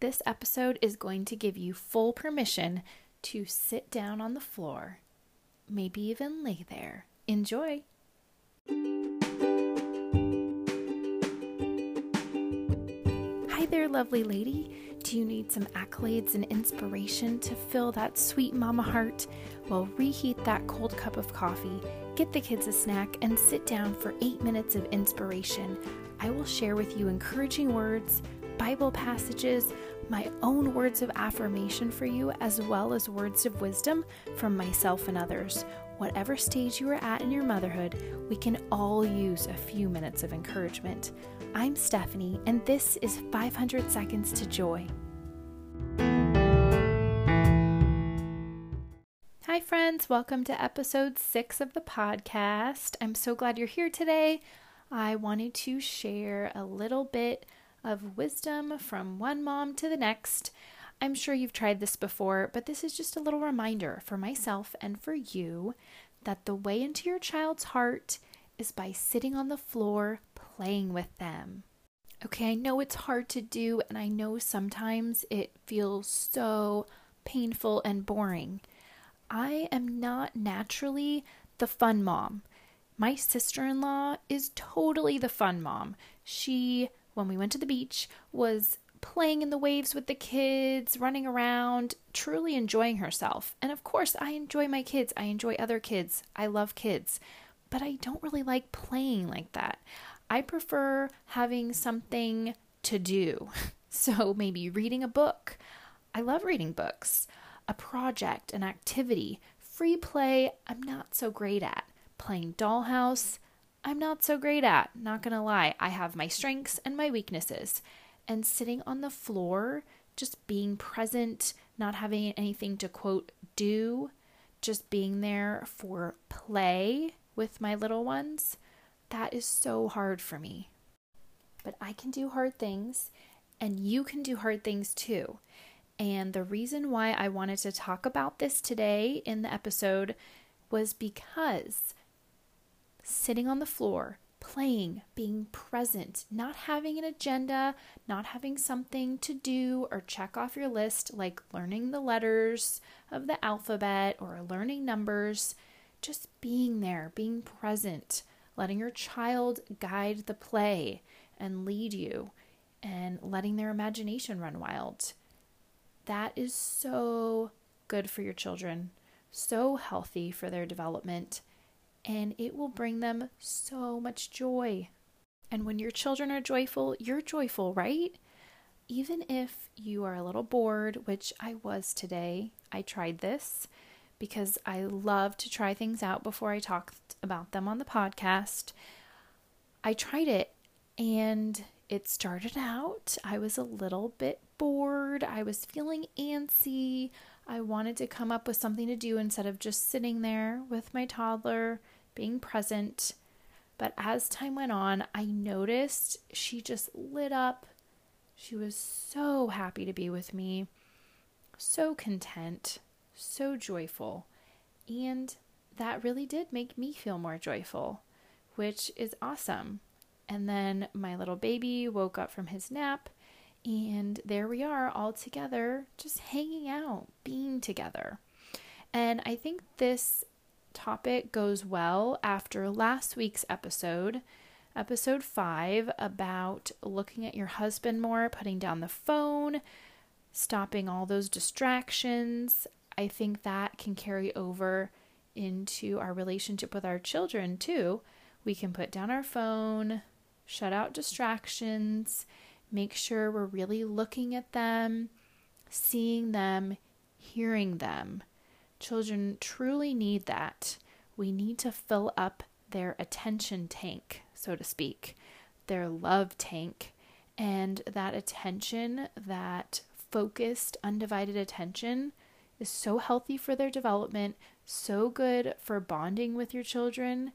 This episode is going to give you full permission to sit down on the floor, maybe even lay there. Enjoy! Hi there, lovely lady. Do you need some accolades and inspiration to fill that sweet mama heart? Well, reheat that cold cup of coffee, get the kids a snack, and sit down for 8 minutes of inspiration. I will share with you encouraging words, Bible passages, my own words of affirmation for you, as well as words of wisdom from myself and others. Whatever stage you are at in your motherhood, we can all use a few minutes of encouragement. I'm Stephanie, and this is 500 Seconds to Joy. Hi friends, welcome to episode 6 of the podcast. I'm so glad you're here today. I wanted to share a little bit of wisdom from one mom to the next. I'm sure you've tried this before, but this is just a little reminder for myself and for you that the way into your child's heart is by sitting on the floor, playing with them. Okay, I know it's hard to do, and I know sometimes it feels so painful and boring. I am not naturally the fun mom. My sister-in-law is totally the fun mom. She, when we went to the beach, was playing in the waves with the kids, running around, truly enjoying herself. And of course, I enjoy my kids. I enjoy other kids. I love kids. But I don't really like playing like that. I prefer having something to do. So maybe reading a book. I love reading books. A project, an activity. Free play, I'm not so great at. Playing dollhouse, I'm not so great at. Not gonna lie, I have my strengths and my weaknesses. And sitting on the floor, just being present, not having anything to, quote, do, just being there for play with my little ones, that is so hard for me. But I can do hard things, and you can do hard things too. And the reason why I wanted to talk about this today in the episode was because sitting on the floor, playing, being present, not having an agenda, not having something to do or check off your list like learning the letters of the alphabet or learning numbers, just being there, being present, letting your child guide the play and lead you and letting their imagination run wild. That is so good for your children, so healthy for their development. And it will bring them so much joy. And when your children are joyful, you're joyful, right? Even if you are a little bored, which I was today. I tried this because I love to try things out before I talked about them on the podcast. I tried it and it started out, I was a little bit bored. I was feeling antsy. I wanted to come up with something to do instead of just sitting there with my toddler, being present. But as time went on, I noticed she just lit up. She was so happy to be with me, so content, so joyful. And that really did make me feel more joyful, which is awesome. And then my little baby woke up from his nap, and there we are all together, just hanging out, being together. And I think this topic goes well after last week's episode 5, about looking at your husband more, putting down the phone, stopping all those distractions. I think that can carry over into our relationship with our children too. We can put down our phone, shut out distractions, make sure we're really looking at them, seeing them, hearing them. Children truly need that. We need to fill up their attention tank, so to speak, their love tank. And that attention, that focused, undivided attention, is so healthy for their development, so good for bonding with your children,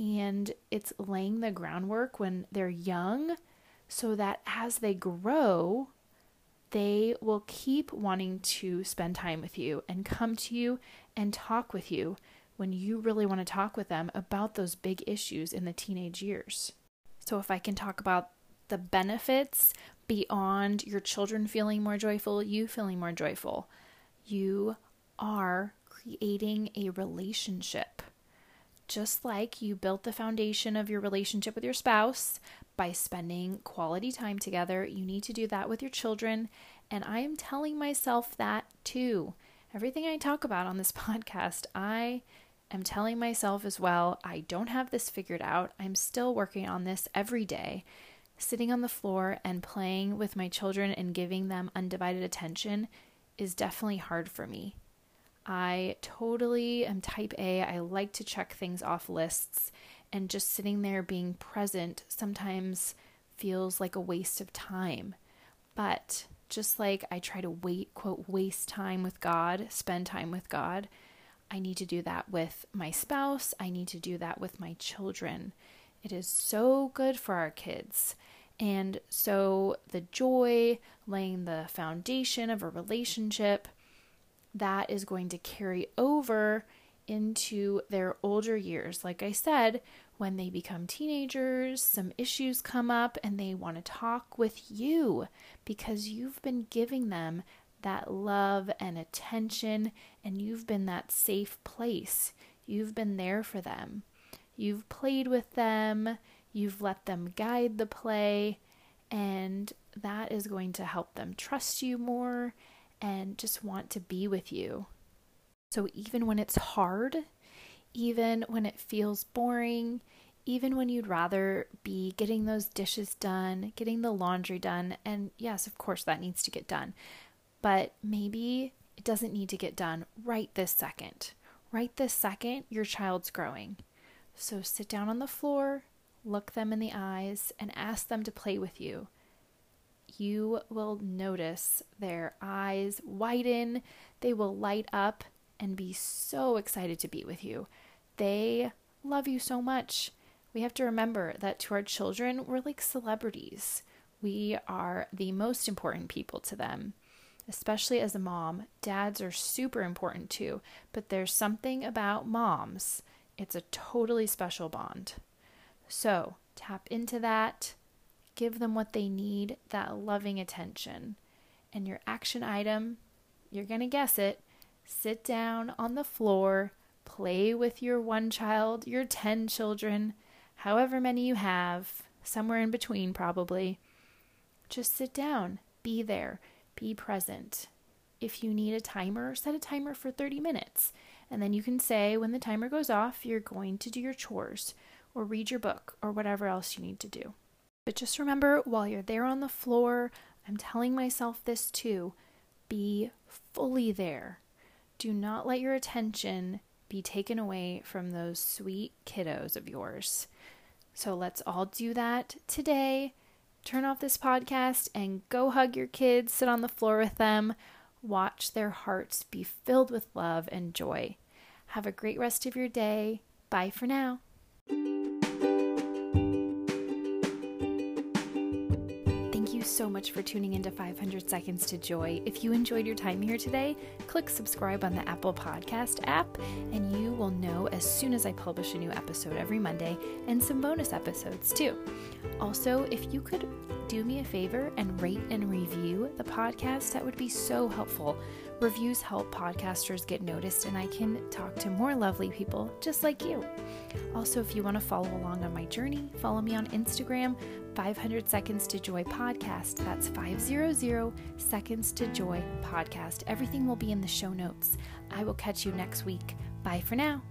and it's laying the groundwork when they're young, so that as they grow, they will keep wanting to spend time with you and come to you and talk with you, when you really want to talk with them about those big issues in the teenage years. So if I can talk about the benefits beyond your children feeling more joyful, you feeling more joyful, you are creating a relationship. Just like you built the foundation of your relationship with your spouse by spending quality time together, you need to do that with your children. And I am telling myself that too. Everything I talk about on this podcast, I am telling myself as well. I don't have this figured out. I'm still working on this every day, sitting on the floor and playing with my children and giving them undivided attention is definitely hard for me. I totally am type A. I like to check things off lists, and just sitting there being present sometimes feels like a waste of time. But just like I try to waste time with God, spend time with God, I need to do that with my spouse. I need to do that with my children. It is so good for our kids. And so the joy, laying the foundation of a relationship, that is going to carry over into their older years. Like I said, when they become teenagers, some issues come up and they want to talk with you because you've been giving them that love and attention, and you've been that safe place. You've been there for them. You've played with them. You've let them guide the play, and that is going to help them trust you more and just want to be with you. So even when it's hard, even when it feels boring, even when you'd rather be getting those dishes done, getting the laundry done, and yes, of course that needs to get done, but maybe it doesn't need to get done right this second. Right this second, your child's growing. So sit down on the floor, look them in the eyes, and ask them to play with you. You will notice their eyes widen, they will light up and be so excited to be with you. They love you so much. We have to remember that to our children, we're like celebrities. We are the most important people to them, especially as a mom. Dads are super important too, but there's something about moms. It's a totally special bond. So tap into that. Give them what they need, that loving attention. And your action item, you're going to guess it, sit down on the floor, play with your one child, your 10 children, however many you have, somewhere in between probably. Just sit down, be there, be present. If you need a timer, set a timer for 30 minutes. And then you can say when the timer goes off, you're going to do your chores or read your book or whatever else you need to do. But just remember, while you're there on the floor, I'm telling myself this too, be fully there. Do not let your attention be taken away from those sweet kiddos of yours. So let's all do that today. Turn off this podcast and go hug your kids, sit on the floor with them, watch their hearts be filled with love and joy. Have a great rest of your day. Bye for now. So much for tuning into 500 Seconds to Joy. If you enjoyed your time here today, click subscribe on the Apple Podcast app, and you will know as soon as I publish a new episode every Monday, and some bonus episodes too. Also, if you could do me a favor and rate and review the podcast, that would be so helpful. Reviews help podcasters get noticed, and I can talk to more lovely people just like you. Also, if you want to follow along on my journey, follow me on Instagram, 500 Seconds to Joy Podcast. That's 500 Seconds to Joy Podcast. Everything will be in the show notes. I will catch you next week. Bye for now.